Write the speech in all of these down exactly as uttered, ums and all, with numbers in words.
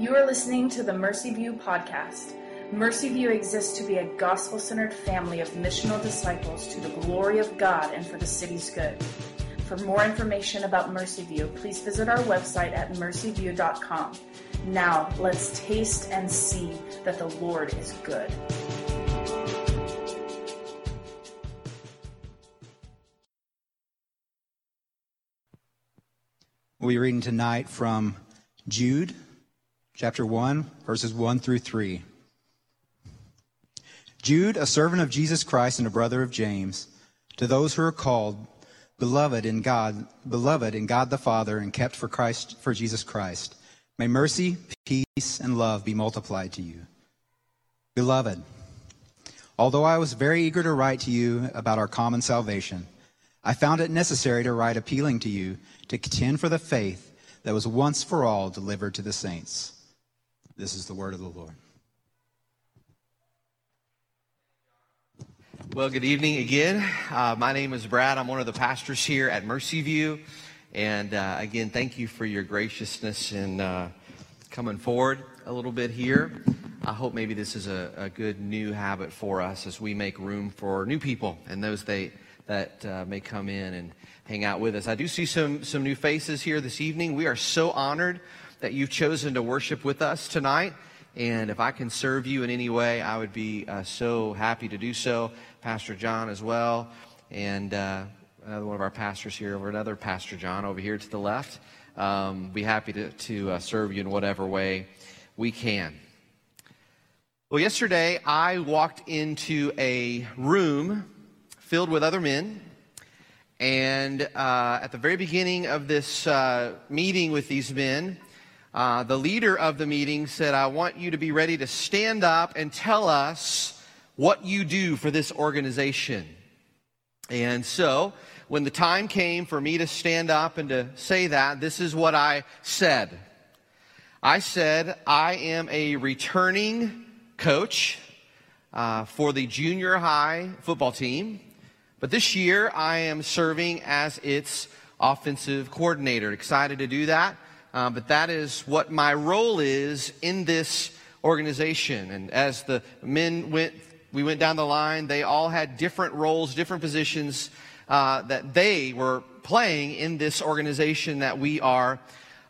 You are listening to the Mercy View podcast. Mercy View exists to be a gospel-centered family of missional disciples to the glory of God and for the city's good. For more information about Mercy View, please visit our website at mercy view dot com. Now, let's taste and see that the Lord is good. We'll be reading tonight from Jude, chapter one, verses one through three. Jude, a servant of Jesus Christ and a brother of James, to those who are called, beloved in God, beloved in God the Father, and kept for Christ, for Jesus Christ, may mercy, peace, and love be multiplied to you. Beloved, although I was very eager to write to you about our common salvation, I found it necessary to write appealing to you to contend for the faith that was once for all delivered to the saints. This is the word of the Lord. Well, good evening again. Uh, my name is Brad. I'm one of the pastors here at Mercy View. And uh, again, thank you for your graciousness in uh, coming forward a little bit here. I hope maybe this is a, a good new habit for us as we make room for new people and those they that uh, may come in and hang out with us. I do see some some new faces here this evening. We are so honored that you've chosen to worship with us tonight. And if I can serve you in any way, I would be uh, so happy to do so. Pastor John as well. And uh, another one of our pastors here over, another Pastor John over here to the left. Um, be happy to, to uh, serve you in whatever way we can. Well, yesterday I walked into a room filled with other men, and uh, at the very beginning of this uh, meeting with these men, uh, the leader of the meeting said, I want you to be ready to stand up and tell us what you do for this organization. And so, when the time came for me to stand up and to say that, this is what I said. I said, I am a returning coach uh, for the junior high football team. But this year, I am serving as its offensive coordinator. Excited to do that, uh, but that is what my role is in this organization. And as the men went, we went down the line, they all had different roles, different positions uh, that they were playing in this organization that we are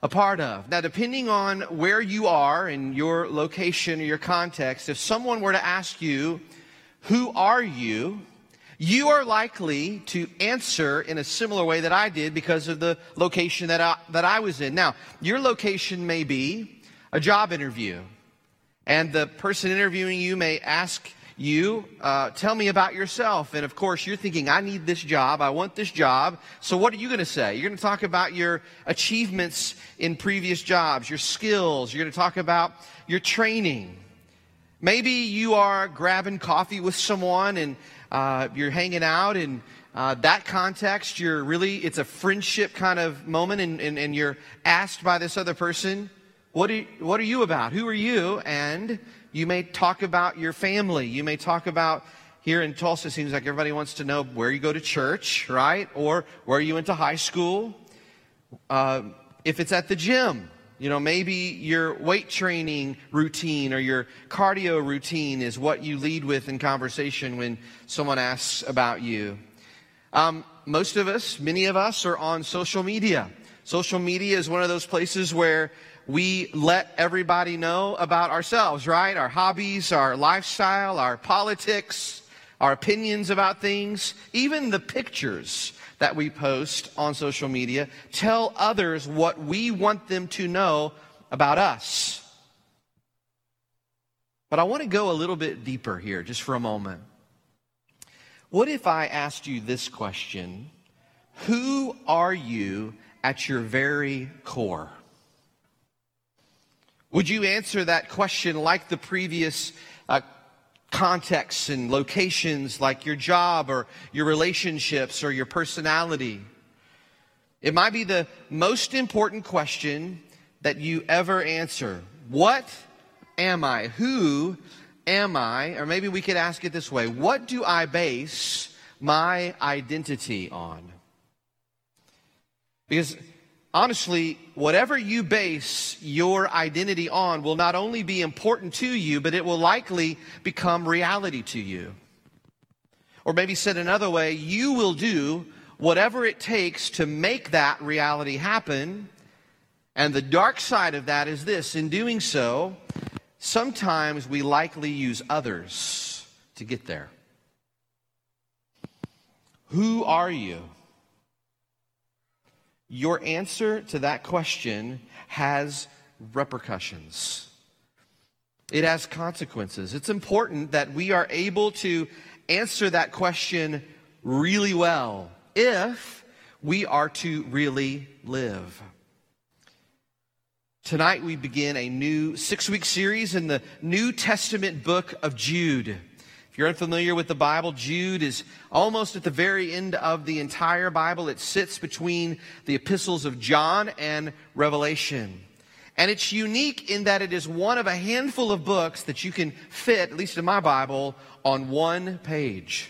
a part of. Now, depending on where you are in your location or your context, if someone were to ask you, who are you? You are likely to answer in a similar way that I did because of the location that I, that I was in. Now, your location may be a job interview, and the person interviewing you may ask you, uh, tell me about yourself. And of course, you're thinking, I need this job, I want this job. So what are you going to say? You're going to talk about your achievements in previous jobs, your skills. You're going to talk about your training. Maybe you are grabbing coffee with someone and Uh, you're hanging out in uh, that context. You're really, it's a friendship kind of moment, and, and, and you're asked by this other person, what are, what are you about? Who are you? And you may talk about your family. You may talk about, here in Tulsa, it seems like everybody wants to know where you go to church, right? Or where you went to high school. Uh, if it's at the gym, you know, maybe your weight training routine or your cardio routine is what you lead with in conversation when someone asks about you. Um, most of us, many of us are on social media. Social media is one of those places where we let everybody know about ourselves, right? Our hobbies, our lifestyle, our politics, our opinions about things, even the pictures that we post on social media tell others what we want them to know about us. But I want to go a little bit deeper here just for a moment. What if I asked you this question? Who are you at your very core? Would you answer that question like the previous uh, contexts and locations, like your job or your relationships or your personality? It might be the most important question that you ever answer. What am I? Who am I? Or maybe we could ask it this way. What do I base my identity on? Because honestly, whatever you base your identity on will not only be important to you, but it will likely become reality to you. Or maybe said another way, you will do whatever it takes to make that reality happen. And the dark side of that is this: in doing so, sometimes we likely use others to get there. Who are you? Your answer to that question has repercussions. It has consequences. It's important that we are able to answer that question really well if we are to really live. Tonight we begin a new six-week series in the New Testament book of Jude. If you're unfamiliar with the Bible, Jude is almost at the very end of the entire Bible. It sits between the epistles of John and Revelation. And it's unique in that it is one of a handful of books that you can fit, at least in my Bible, on one page.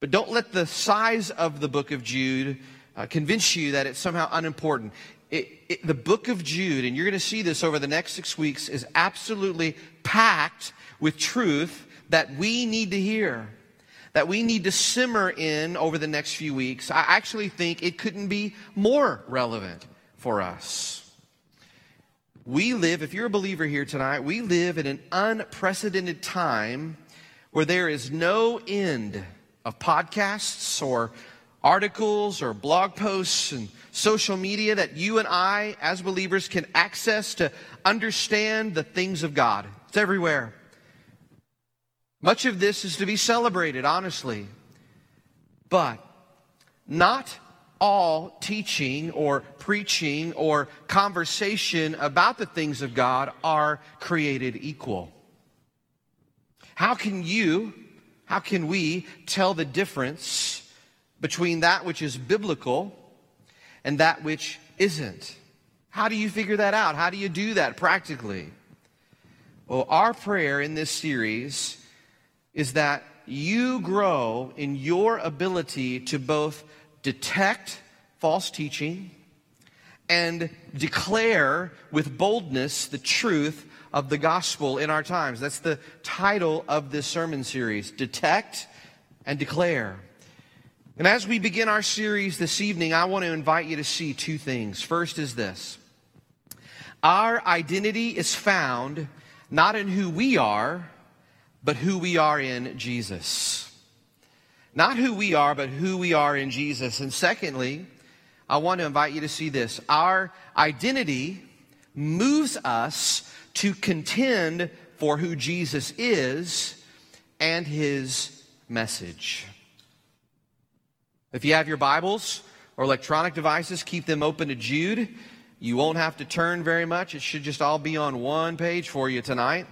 But don't let the size of the book of Jude uh, convince you that it's somehow unimportant. It, it, the book of Jude, and you're going to see this over the next six weeks, is absolutely packed with truth that we need to hear, that we need to simmer in over the next few weeks. I actually think it couldn't be more relevant for us. We live, if you're a believer here tonight, we live in an unprecedented time where there is no end of podcasts or articles or blog posts and social media that you and I as believers can access to understand the things of God. It's everywhere. Much of this is to be celebrated, honestly, but not all teaching or preaching or conversation about the things of God are created equal. How can you, how can we tell the difference between that which is biblical and that which isn't? How do you figure that out? How do you do that practically? Well, our prayer in this series is that you grow in your ability to both detect false teaching and declare with boldness the truth of the gospel in our times. That's the title of this sermon series, Detect and Declare. And as we begin our series this evening, I want to invite you to see two things. First is this: our identity is found not in who we are, but who we are in Jesus. Not who we are, but who we are in Jesus. And secondly, I want to invite you to see this. Our identity moves us to contend for who Jesus is and his message. If you have your Bibles or electronic devices, keep them open to Jude. You won't have to turn very much. It should just all be on one page for you tonight.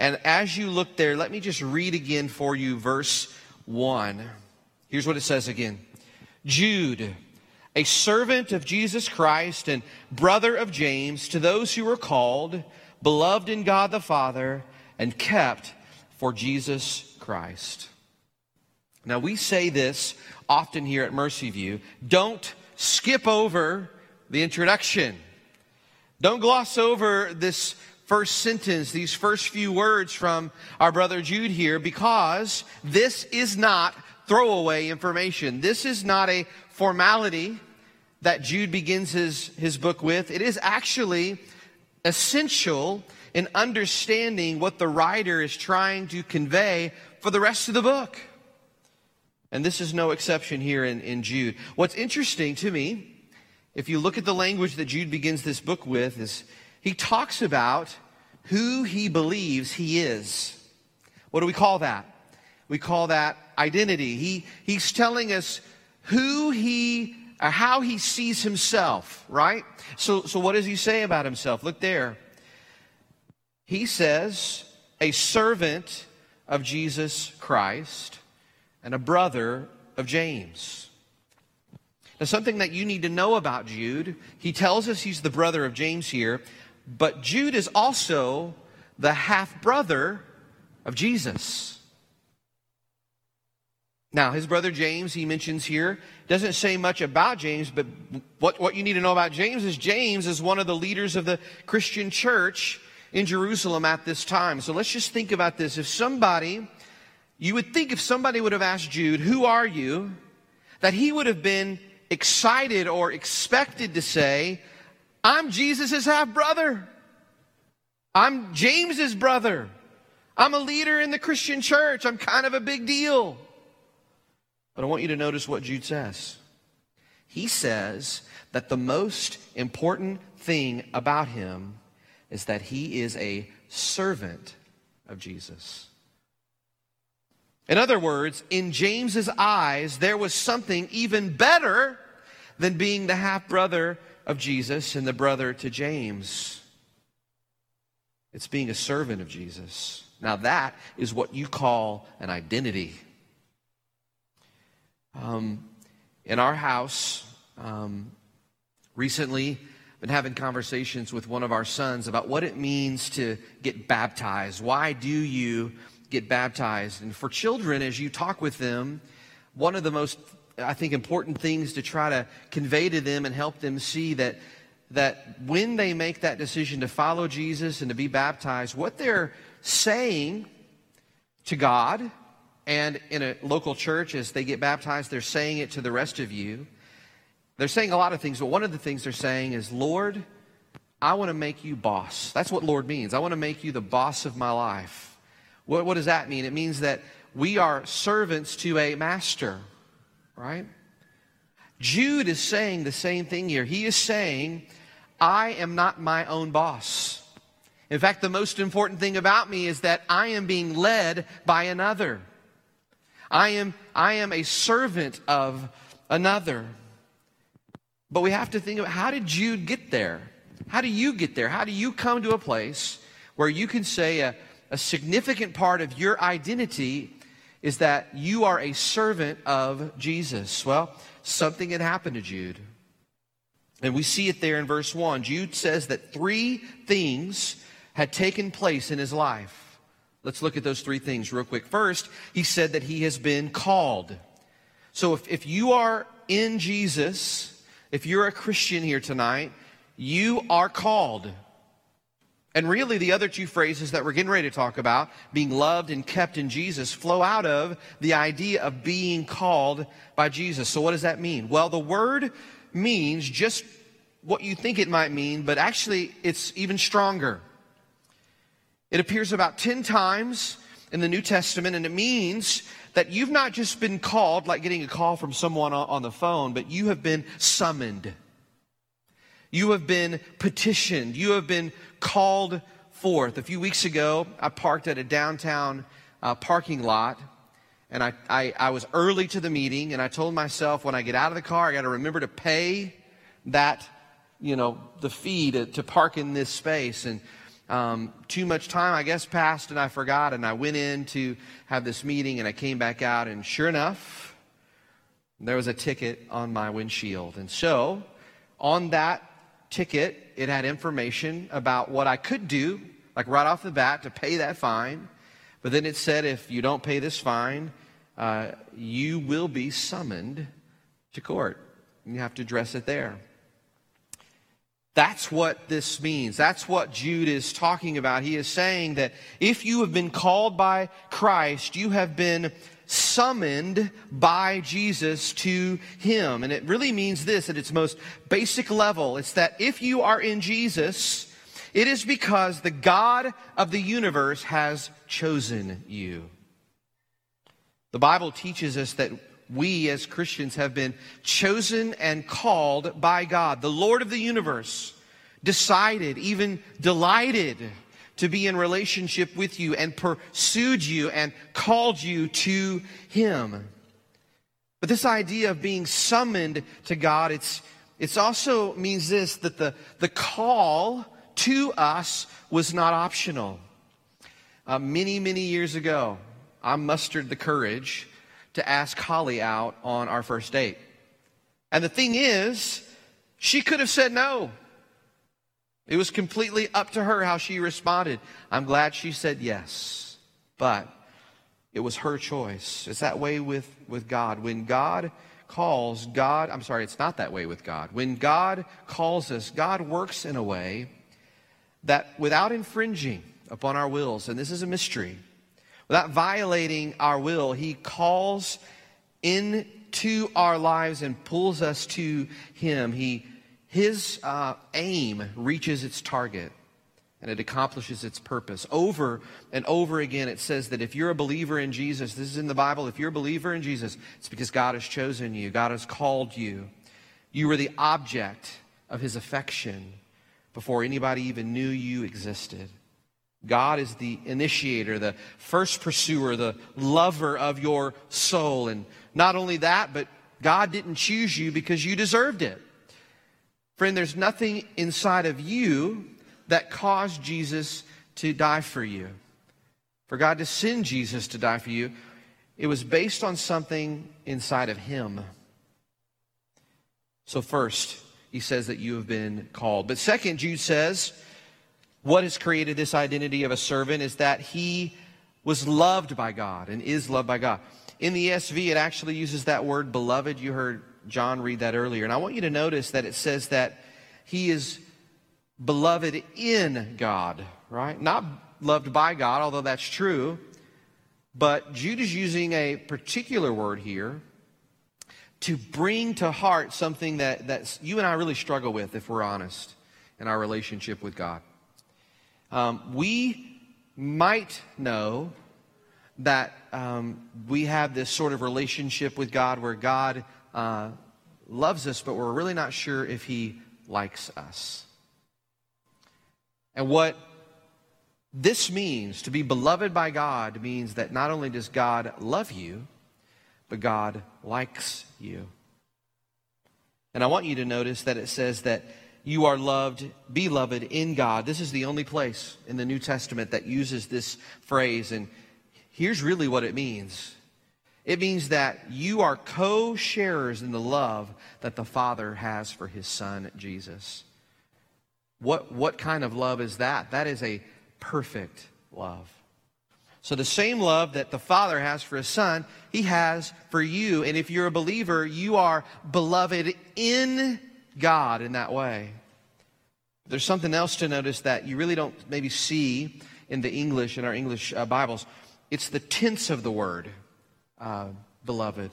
And as you look there, let me just read again for you verse one. Here's what it says again. Jude, a servant of Jesus Christ and brother of James, to those who are called, beloved in God the Father, and kept for Jesus Christ. Now, we say this often here at Mercy View. Don't skip over the introduction. Don't gloss over this first sentence, these first few words from our brother Jude here, because this is not throwaway information. This is not a formality that Jude begins his, his book with. It is actually essential in understanding what the writer is trying to convey for the rest of the book. And this is no exception here in, in Jude. What's interesting to me, if you look at the language that Jude begins this book with, is he talks about who he believes he is. What do we call that? We call that identity. He, he's telling us who he, or how he sees himself, right? So, so what does he say about himself? Look there. He says, a servant of Jesus Christ and a brother of James. Now, something that you need to know about Jude, he tells us he's the brother of James here, but Jude is also the half-brother of Jesus. Now, his brother James, he mentions here, doesn't say much about James, but what, what you need to know about James is James is one of the leaders of the Christian church in Jerusalem at this time. So let's just think about this. If somebody, you would think if somebody would have asked Jude, who are you, that he would have been excited or expected to say, I'm Jesus' half-brother. I'm James's brother. I'm a leader in the Christian church. I'm kind of a big deal. But I want you to notice what Jude says. He says that the most important thing about him is that he is a servant of Jesus. In other words, in James's eyes, there was something even better than being the half-brother of Jesus and the brother to James. It's being a servant of Jesus. Now that is what you call an identity. Um, in our house, um, recently, I've been having conversations with one of our sons about what it means to get baptized. Why do you get baptized? And for children, as you talk with them, one of the most, I think, important things to try to convey to them and help them see that that when they make that decision to follow Jesus and to be baptized, what they're saying to God, and in a local church, as they get baptized, they're saying it to the rest of you. They're saying a lot of things, but one of the things they're saying is, Lord, I want to make you boss. That's what Lord means. I want to make you the boss of my life. What, what does that mean? It means that we are servants to a master, right? Jude is saying the same thing here. He is saying, I am not my own boss. In fact, the most important thing about me is that I am being led by another. I am I am a servant of another. But we have to think about, how did Jude get there? How do you get there? How do you come to a place where you can say a, a significant part of your identity is that you are a servant of Jesus? Well, something had happened to Jude. And we see it there in verse one. Jude says that three things had taken place in his life. Let's look at those three things real quick. First, he said that he has been called. So if, if you are in Jesus, if you're a Christian here tonight, you are called. And really the other two phrases that we're getting ready to talk about, being loved and kept in Jesus, flow out of the idea of being called by Jesus. So what does that mean? Well, the word means just what you think it might mean, but actually it's even stronger. It appears about ten times in the New Testament, and it means that you've not just been called, like getting a call from someone on the phone, but you have been summoned. You have been petitioned. You have been called forth. A few weeks ago, I parked at a downtown uh, parking lot, and I, I, I was early to the meeting, and I told myself, when I get out of the car, I got to remember to pay that, you know, the fee to, to park in this space. And Um, too much time, I guess, passed, and I forgot, and I went in to have this meeting, and I came back out, and sure enough, there was a ticket on my windshield. And so on that ticket, it had information about what I could do, like right off the bat, to pay that fine. But then it said, if you don't pay this fine, uh, you will be summoned to court. You have to address it there. That's what this means. That's what Jude is talking about. He is saying that if you have been called by Christ, you have been summoned by Jesus to him. And it really means this at its most basic level. It's that if you are in Jesus, it is because the God of the universe has chosen you. The Bible teaches us that we as Christians have been chosen and called by God. The Lord of the universe decided, even delighted, to be in relationship with you and pursued you and called you to him. But this idea of being summoned to God, it's it's also means this, that the, the call to us was not optional. Uh, many, many years ago, I mustered the courage to ask Holly out on our first date. And the thing is, she could have said no. It was completely up to her how she responded. I'm glad she said yes. But It was her choice. It's that way with, with God. When God calls, God, I'm sorry, it's not that way with God. When God calls us, God works in a way that without infringing upon our wills, and this is a mystery, without violating our will, he calls into our lives and pulls us to him. He, his uh, aim reaches its target, and it accomplishes its purpose. Over and over again, it says that if you're a believer in Jesus, this is in the Bible, if you're a believer in Jesus, it's because God has chosen you. God has called you. You were the object of his affection before anybody even knew you existed. God is the initiator, the first pursuer, the lover of your soul. And not only that, but God didn't choose you because you deserved it. Friend, there's nothing inside of you that caused Jesus to die for you. For God to send Jesus to die for you, it was based on something inside of him. So first, he says that you have been called. But second, Jude says, what has created this identity of a servant is that he was loved by God and is loved by God. In the E S V, it actually uses that word beloved. You heard John read that earlier. And I want you to notice that it says that he is beloved in God, right? Not loved by God, although that's true. But Jude is using a particular word here to bring to heart something that, that you and I really struggle with, if we're honest, in our relationship with God. Um, we might know that um, we have this sort of relationship with God where God uh, loves us, but we're really not sure if he likes us. And what this means, to be beloved by God, means that not only does God love you, but God likes you. And I want you to notice that it says that you are loved, beloved in God. This is the only place in the New Testament that uses this phrase. And here's really what it means. It means that you are co-sharers in the love that the Father has for his Son, Jesus. What what kind of love is that? That is a perfect love. So the same love that the Father has for his Son, he has for you. And if you're a believer, you are beloved in God in that way. There's something else to notice that you really don't maybe see in the English, in our English uh, Bibles. It's the tense of the word, uh, beloved.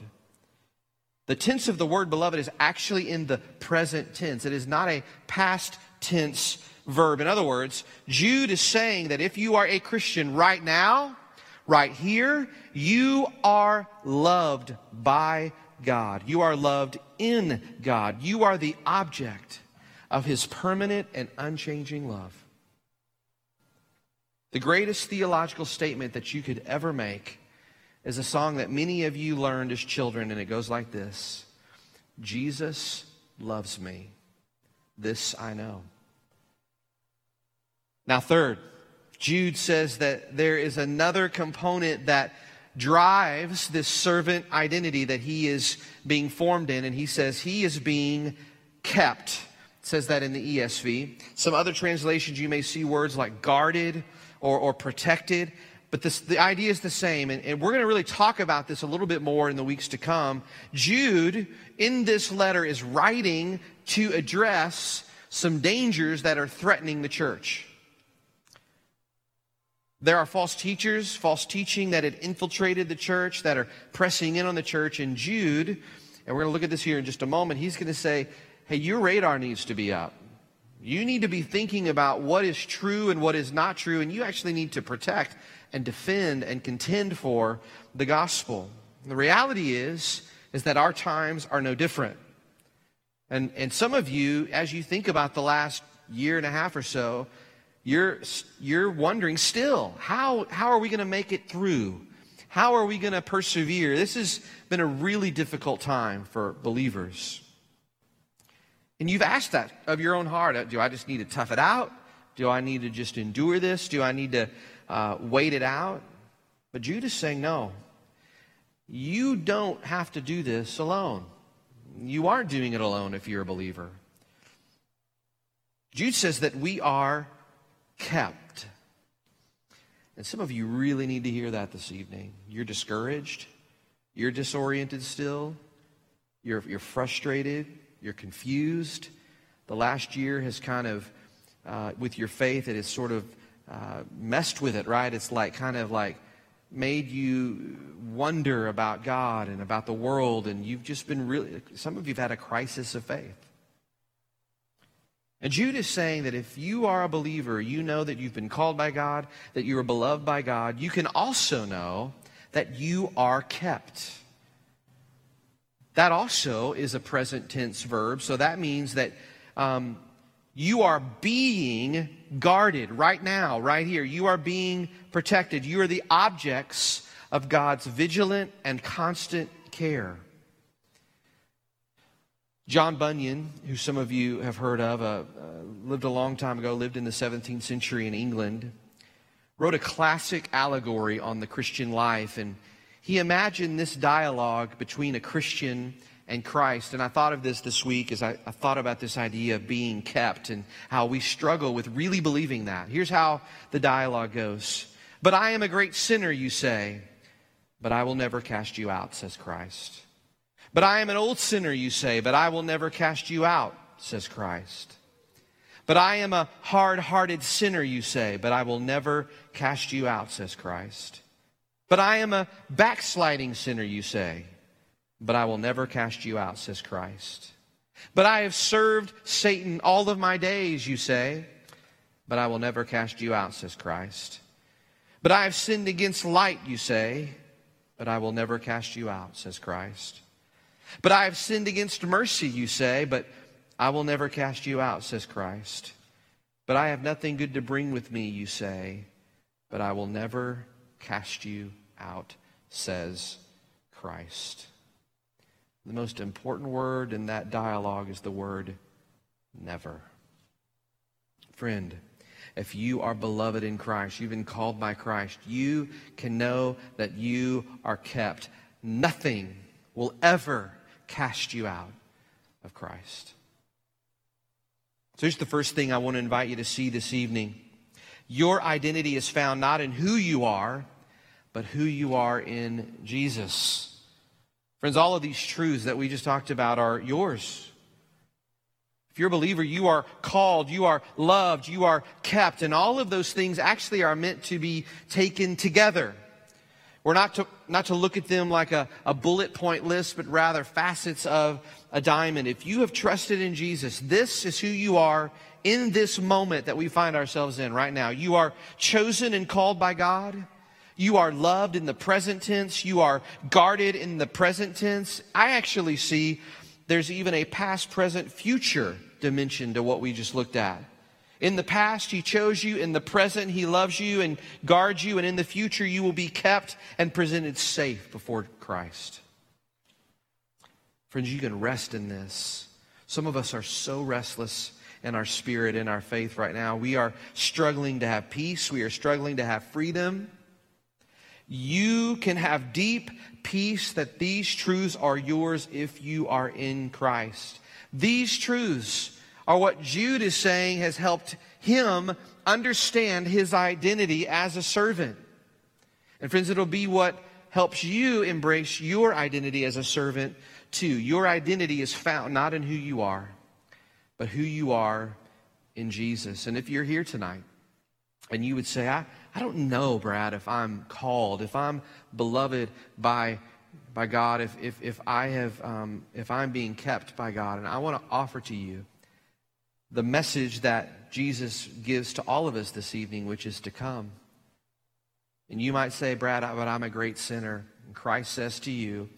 The tense of the word beloved is actually in the present tense. It is not a past tense verb. In other words, Jude is saying that if you are a Christian right now, right here, you are loved by God. You are loved in God. You are the object of his permanent and unchanging love. The greatest theological statement that you could ever make is a song that many of you learned as children, and it goes like this. Jesus loves me. This I know. Now, third, Jude says that there is another component that drives this servant identity that he is being formed in, and he says he is being kept. It says that in the E S V. Some other translations, you may see words like guarded or, or protected, but this, the idea is the same, and, and we're going to really talk about this a little bit more in the weeks to come. Jude, in this letter, is writing to address some dangers that are threatening the church. There are false teachers, false teaching that had infiltrated the church, that are pressing in on the church. And Jude, and we're going to look at this here in just a moment, he's going to say, hey, your radar needs to be up. You need to be thinking about what is true and what is not true, and you actually need to protect and defend and contend for the gospel. And the reality is, is that our times are no different. And, and some of you, as you think about the last year and a half or so, You're you're wondering still, how, how are we going to make it through? How are we going to persevere? This has been a really difficult time for believers. And you've asked that of your own heart. Do I just need to tough it out? Do I need to just endure this? Do I need to uh, wait it out? But Jude is saying, no, you don't have to do this alone. You aren't doing it alone if you're a believer. Jude says that we are kept. And some of you really need to hear that this evening. You're discouraged. You're disoriented still. You're, you're frustrated. You're confused. The last year has kind of, uh, with your faith, it has sort of uh, messed with it, right? It's like kind of like made you wonder about God and about the world. And you've just been really, some of you have had a crisis of faith. And Jude is saying that if you are a believer, you know that you've been called by God, that you are beloved by God. You can also know that you are kept. That also is a present tense verb. So that means that um, you are being guarded right now, right here. You are being protected. You are the objects of God's vigilant and constant care. John Bunyan, who some of you have heard of, uh, uh, lived a long time ago, lived in the seventeenth century in England, wrote a classic allegory on the Christian life. And he imagined this dialogue between a Christian and Christ. And I thought of this this week as I, I thought about this idea of being kept and how we struggle with really believing that. Here's how the dialogue goes. "But I am a great sinner," you say. "But I will never cast you out," says Christ. "But I am an old sinner," you say. "But I will never cast you out," says Christ. "But I am a hard-hearted sinner," you say. "But I will never cast you out," says Christ. "But I am a backsliding sinner," you say. "But I will never cast you out," says Christ. "But I have served Satan all of my days," you say. "But I will never cast you out," says Christ. "But I have sinned against light," you say. "But I will never cast you out," says Christ. "But I have sinned against mercy," you say. "But I will never cast you out," says Christ. "But I have nothing good to bring with me," you say. "But I will never cast you out," says Christ. The most important word in that dialogue is the word never. Friend, if you are beloved in Christ, you've been called by Christ, you can know that you are kept. Nothing will ever cast you out of Christ. So here's the first thing I want to invite you to see this evening. Your identity is found not in who you are, but who you are in Jesus. Friends, all of these truths that we just talked about are yours. If you're a believer, you are called, you are loved, you are kept, and all of those things actually are meant to be taken together. We're not to, not to look at them like a, a bullet point list, but rather facets of a diamond. If you have trusted in Jesus, this is who you are in this moment that we find ourselves in right now. You are chosen and called by God. You are loved in the present tense. You are guarded in the present tense. I actually see there's even a past, present, future dimension to what we just looked at. In the past, he chose you. In the present, he loves you and guards you. And in the future, you will be kept and presented safe before Christ. Friends, you can rest in this. Some of us are so restless in our spirit, in our faith right now. We are struggling to have peace. We are struggling to have freedom. You can have deep peace that these truths are yours if you are in Christ. These truths are what Jude is saying has helped him understand his identity as a servant. And friends, it'll be what helps you embrace your identity as a servant too. Your identity is found not in who you are, but who you are in Jesus. And if you're here tonight and you would say, I, I don't know, Brad, if I'm called, if I'm beloved by by God, if if if I have um, if I'm being kept by God, and I want to offer to you the message that Jesus gives to all of us this evening, which is to come. And you might say, Brad, but I'm a great sinner. And Christ says to you,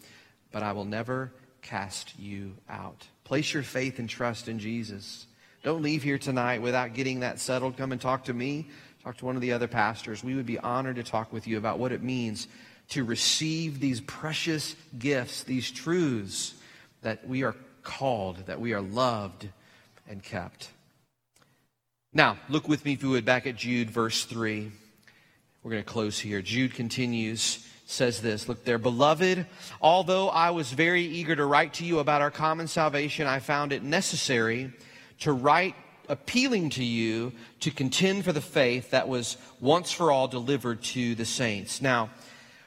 but I will never cast you out. Place your faith and trust in Jesus. Don't leave here tonight without getting that settled. Come and talk to me. Talk to one of the other pastors. We would be honored to talk with you about what it means to receive these precious gifts, these truths that we are called, that we are loved and kept. Now, look with me, if you would, back at Jude, verse three. We're going to close here. Jude continues, says this, look there, beloved, although I was very eager to write to you about our common salvation, I found it necessary to write appealing to you to contend for the faith that was once for all delivered to the saints. Now,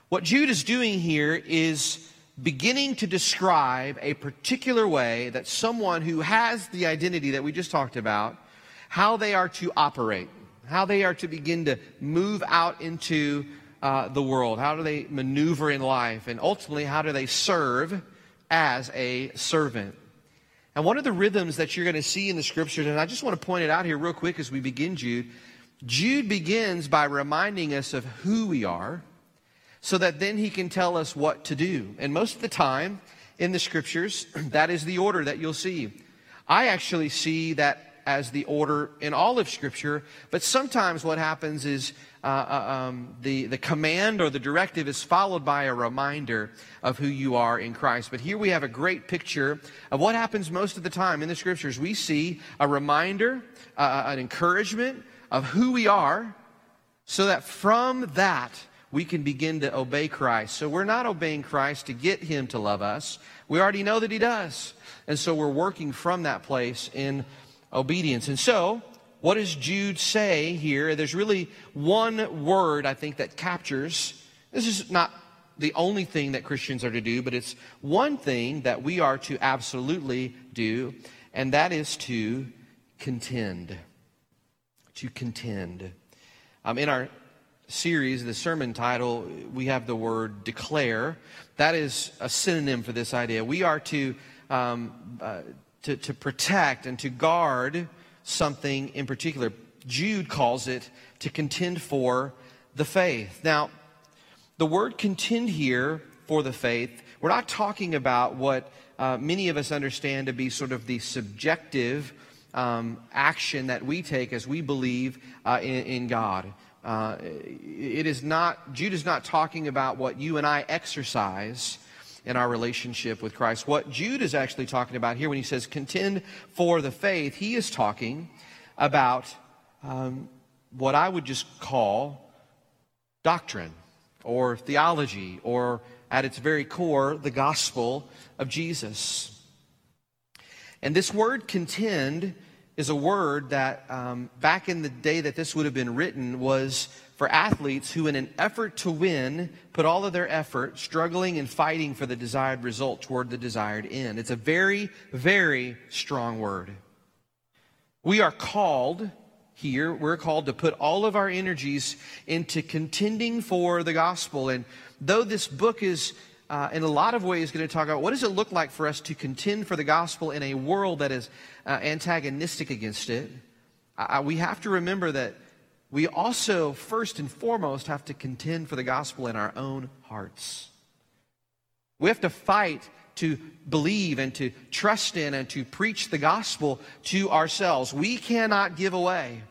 what Jude is doing here is beginning to describe a particular way that someone who has the identity that we just talked about, how they are to operate, how they are to begin to move out into uh, the world, how do they maneuver in life, and ultimately how do they serve as a servant. And one of the rhythms that you're going to see in the scriptures, and I just want to point it out here real quick as we begin Jude, Jude begins by reminding us of who we are so that then he can tell us what to do. And most of the time in the scriptures, that is the order that you'll see. I actually see that as the order in all of Scripture, but sometimes what happens is uh, um, the, the command or the directive is followed by a reminder of who you are in Christ. But here we have a great picture of what happens most of the time in the Scriptures. We see a reminder, uh, an encouragement of who we are, so that from that we can begin to obey Christ. So we're not obeying Christ to get Him to love us. We already know that He does. And so we're working from that place in obedience. And so, what does Jude say here? There's really one word, I think, that captures. This is not the only thing that Christians are to do, but it's one thing that we are to absolutely do, and that is to contend. To contend. Um, in our series, the sermon title, we have the word declare. That is a synonym for this idea. We are to um, uh, To, to protect and to guard something in particular. Jude calls it to contend for the faith. Now, the word contend here for the faith, we're not talking about what uh, many of us understand to be sort of the subjective um, action that we take as we believe uh, in, in God. Uh, it is not, Jude is not talking about what you and I exercise in our relationship with Christ. What Jude is actually talking about here when he says contend for the faith, he is talking about um, what I would just call doctrine or theology, or at its very core, the gospel of Jesus. And this word contend is a word that um, back in the day that this would have been written was for athletes who, in an effort to win, put all of their effort, struggling and fighting for the desired result toward the desired end. It's a very, very strong word. We are called here, we're called to put all of our energies into contending for the gospel. And though this book is Uh, in a lot of ways going to talk about what does it look like for us to contend for the gospel in a world that is uh, antagonistic against it, uh, we have to remember that we also, first and foremost, have to contend for the gospel in our own hearts. We have to fight to believe and to trust in and to preach the gospel to ourselves. We cannot give away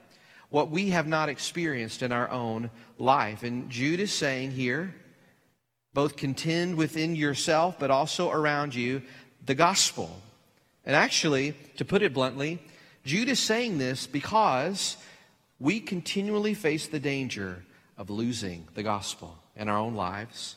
what we have not experienced in our own life. And Jude is saying here, both contend within yourself, but also around you, the gospel. And actually, to put it bluntly, Jude is saying this because we continually face the danger of losing the gospel in our own lives.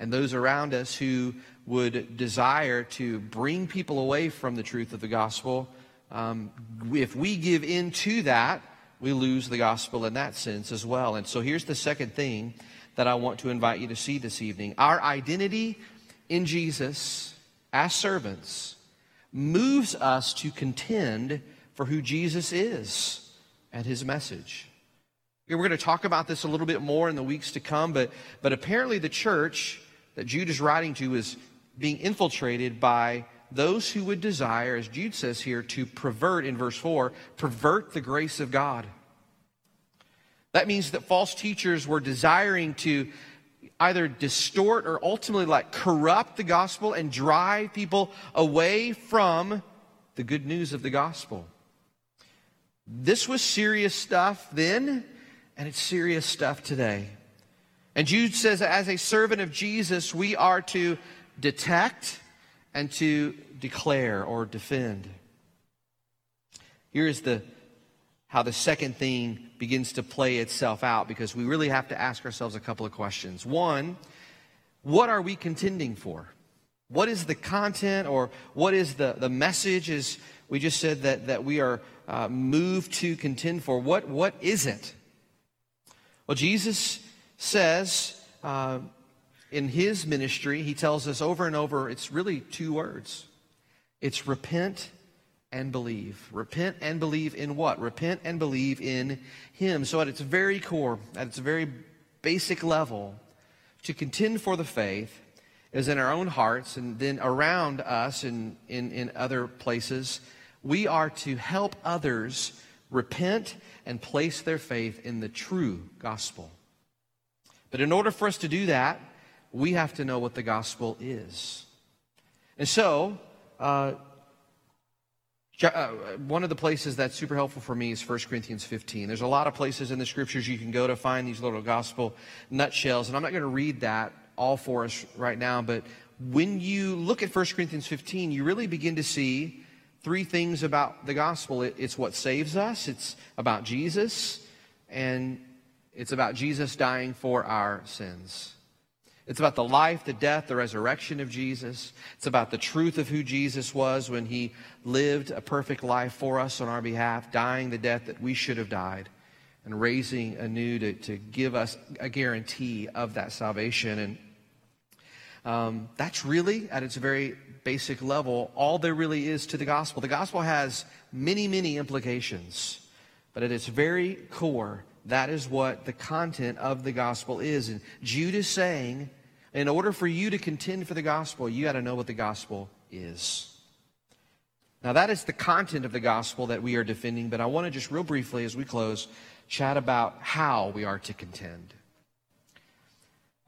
And those around us who would desire to bring people away from the truth of the gospel, um, if we give in to that, we lose the gospel in that sense as well. And so here's the second thing that I want to invite you to see this evening. Our identity in Jesus as servants moves us to contend for who Jesus is and his message. We're going to talk about this a little bit more in the weeks to come, but, but apparently the church that Jude is writing to is being infiltrated by those who would desire, as Jude says here, to pervert, in verse four, pervert the grace of God. That means that false teachers were desiring to either distort or ultimately like corrupt the gospel and drive people away from the good news of the gospel. This was serious stuff then, and it's serious stuff today. And Jude says that as a servant of Jesus, we are to detect and to declare or defend. Here is the how the second thing begins to play itself out, because we really have to ask ourselves a couple of questions. One, what are we contending for? what is the content or what is the, the message? Is we just said that, that we are uh, moved to contend for. What What is it? Well, Jesus says uh, in his ministry, he tells us over and over, it's really two words. It's repent and believe. Repent and believe in what? Repent and believe in him. So at its very core, at its very basic level, to contend for the faith is in our own hearts, and then around us and in, in other places, we are to help others repent and place their faith in the true gospel. But in order for us to do that, we have to know what the gospel is. And so, uh, one of the places that's super helpful for me is First Corinthians fifteen. There's a lot of places in the scriptures you can go to find these little gospel nutshells, and I'm not going to read that all for us right now, but when you look at First Corinthians fifteen, you really begin to see three things about the gospel. It, it's what saves us, it's about Jesus, and it's about Jesus dying for our sins. It's about the life, the death, the resurrection of Jesus. It's about the truth of who Jesus was when he lived a perfect life for us on our behalf, dying the death that we should have died, and raising anew to, to give us a guarantee of that salvation. And um, that's really, at its very basic level, all there really is to the gospel. The gospel has many, many implications, but at its very core, that is what the content of the gospel is. And Jude is saying, in order for you to contend for the gospel, you got to know what the gospel is. Now, that is the content of the gospel that we are defending, but I want to just real briefly, as we close, chat about how we are to contend.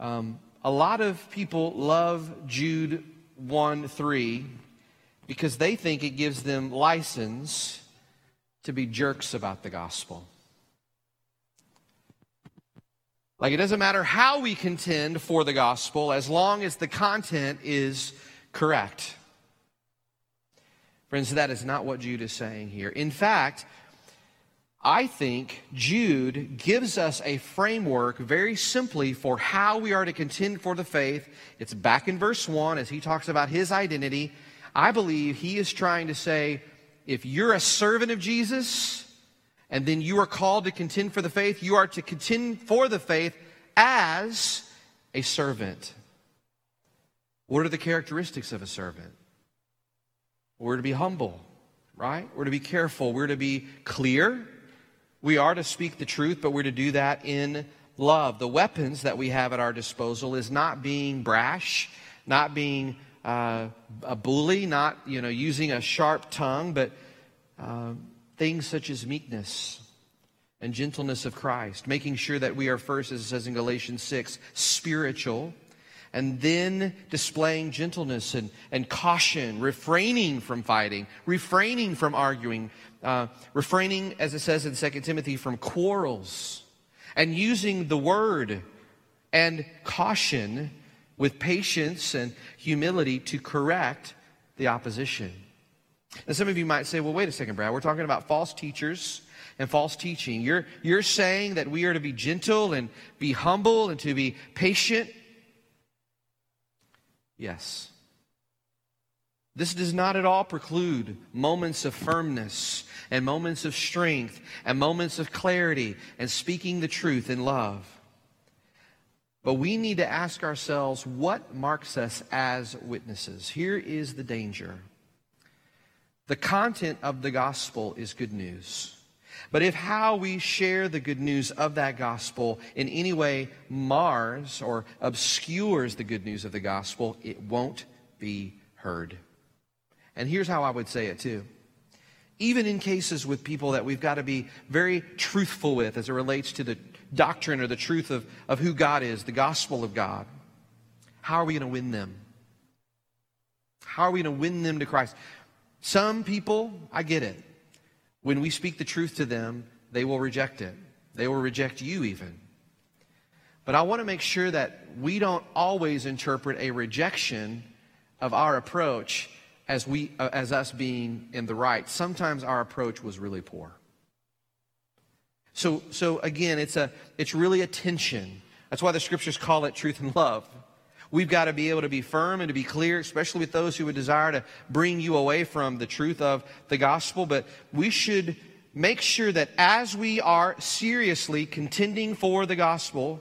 Um, a lot of people love Jude one three because they think it gives them license to be jerks about the gospel. Like, it doesn't matter how we contend for the gospel as long as the content is correct. Friends, that is not what Jude is saying here. In fact, I think Jude gives us a framework very simply for how we are to contend for the faith. It's back in verse one as he talks about his identity. I believe he is trying to say, if you're a servant of Jesus, and then you are called to contend for the faith, you are to contend for the faith as a servant. What are the characteristics of a servant? We're to be humble, right? We're to be careful. We're to be clear. We are to speak the truth, but we're to do that in love. The weapons that we have at our disposal is not being brash, not being uh, a bully, not, you know, using a sharp tongue, but um, things such as meekness and gentleness of Christ, making sure that we are first, as it says in Galatians six, spiritual, and then displaying gentleness and, and caution, refraining from fighting, refraining from arguing, uh, refraining, as it says in Second Timothy, from quarrels, and using the word and caution with patience and humility to correct the opposition. And some of you might say, well, wait a second, Brad, we're talking about false teachers and false teaching. You're, you're saying that we are to be gentle and be humble and to be patient? Yes. This does not at all preclude moments of firmness and moments of strength and moments of clarity and speaking the truth in love. But we need to ask ourselves, what marks us as witnesses? Here is the danger. The content of the gospel is good news. But if how we share the good news of that gospel in any way mars or obscures the good news of the gospel, it won't be heard. And here's how I would say it too. Even in cases with people that we've got to be very truthful with as it relates to the doctrine or the truth of, of who God is, the gospel of God, how are we going to win them? How are we going to win them to Christ? Some people, I get it. When we speak the truth to them, they will reject it. They will reject you even. But I want to make sure that we don't always interpret a rejection of our approach as we, uh, as us being in the right. Sometimes our approach was really poor. So, so again, it's a, it's really a tension. That's why the scriptures call it truth and love. We've got to be able to be firm and to be clear, especially with those who would desire to bring you away from the truth of the gospel. But we should make sure that as we are seriously contending for the gospel,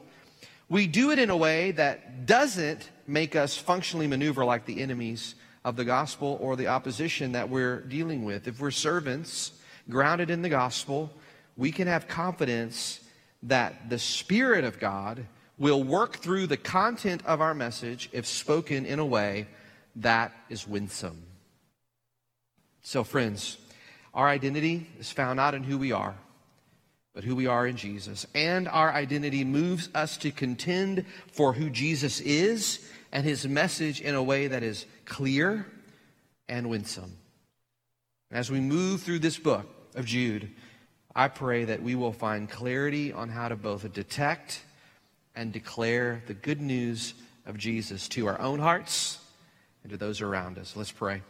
we do it in a way that doesn't make us functionally maneuver like the enemies of the gospel or the opposition that we're dealing with. If we're servants grounded in the gospel, we can have confidence that the Spirit of God will work through the content of our message if spoken in a way that is winsome. So friends, our identity is found not in who we are, but who we are in Jesus. And our identity moves us to contend for who Jesus is and his message in a way that is clear and winsome. As we move through this book of Jude, I pray that we will find clarity on how to both detect and declare the good news of Jesus to our own hearts and to those around us. Let's pray.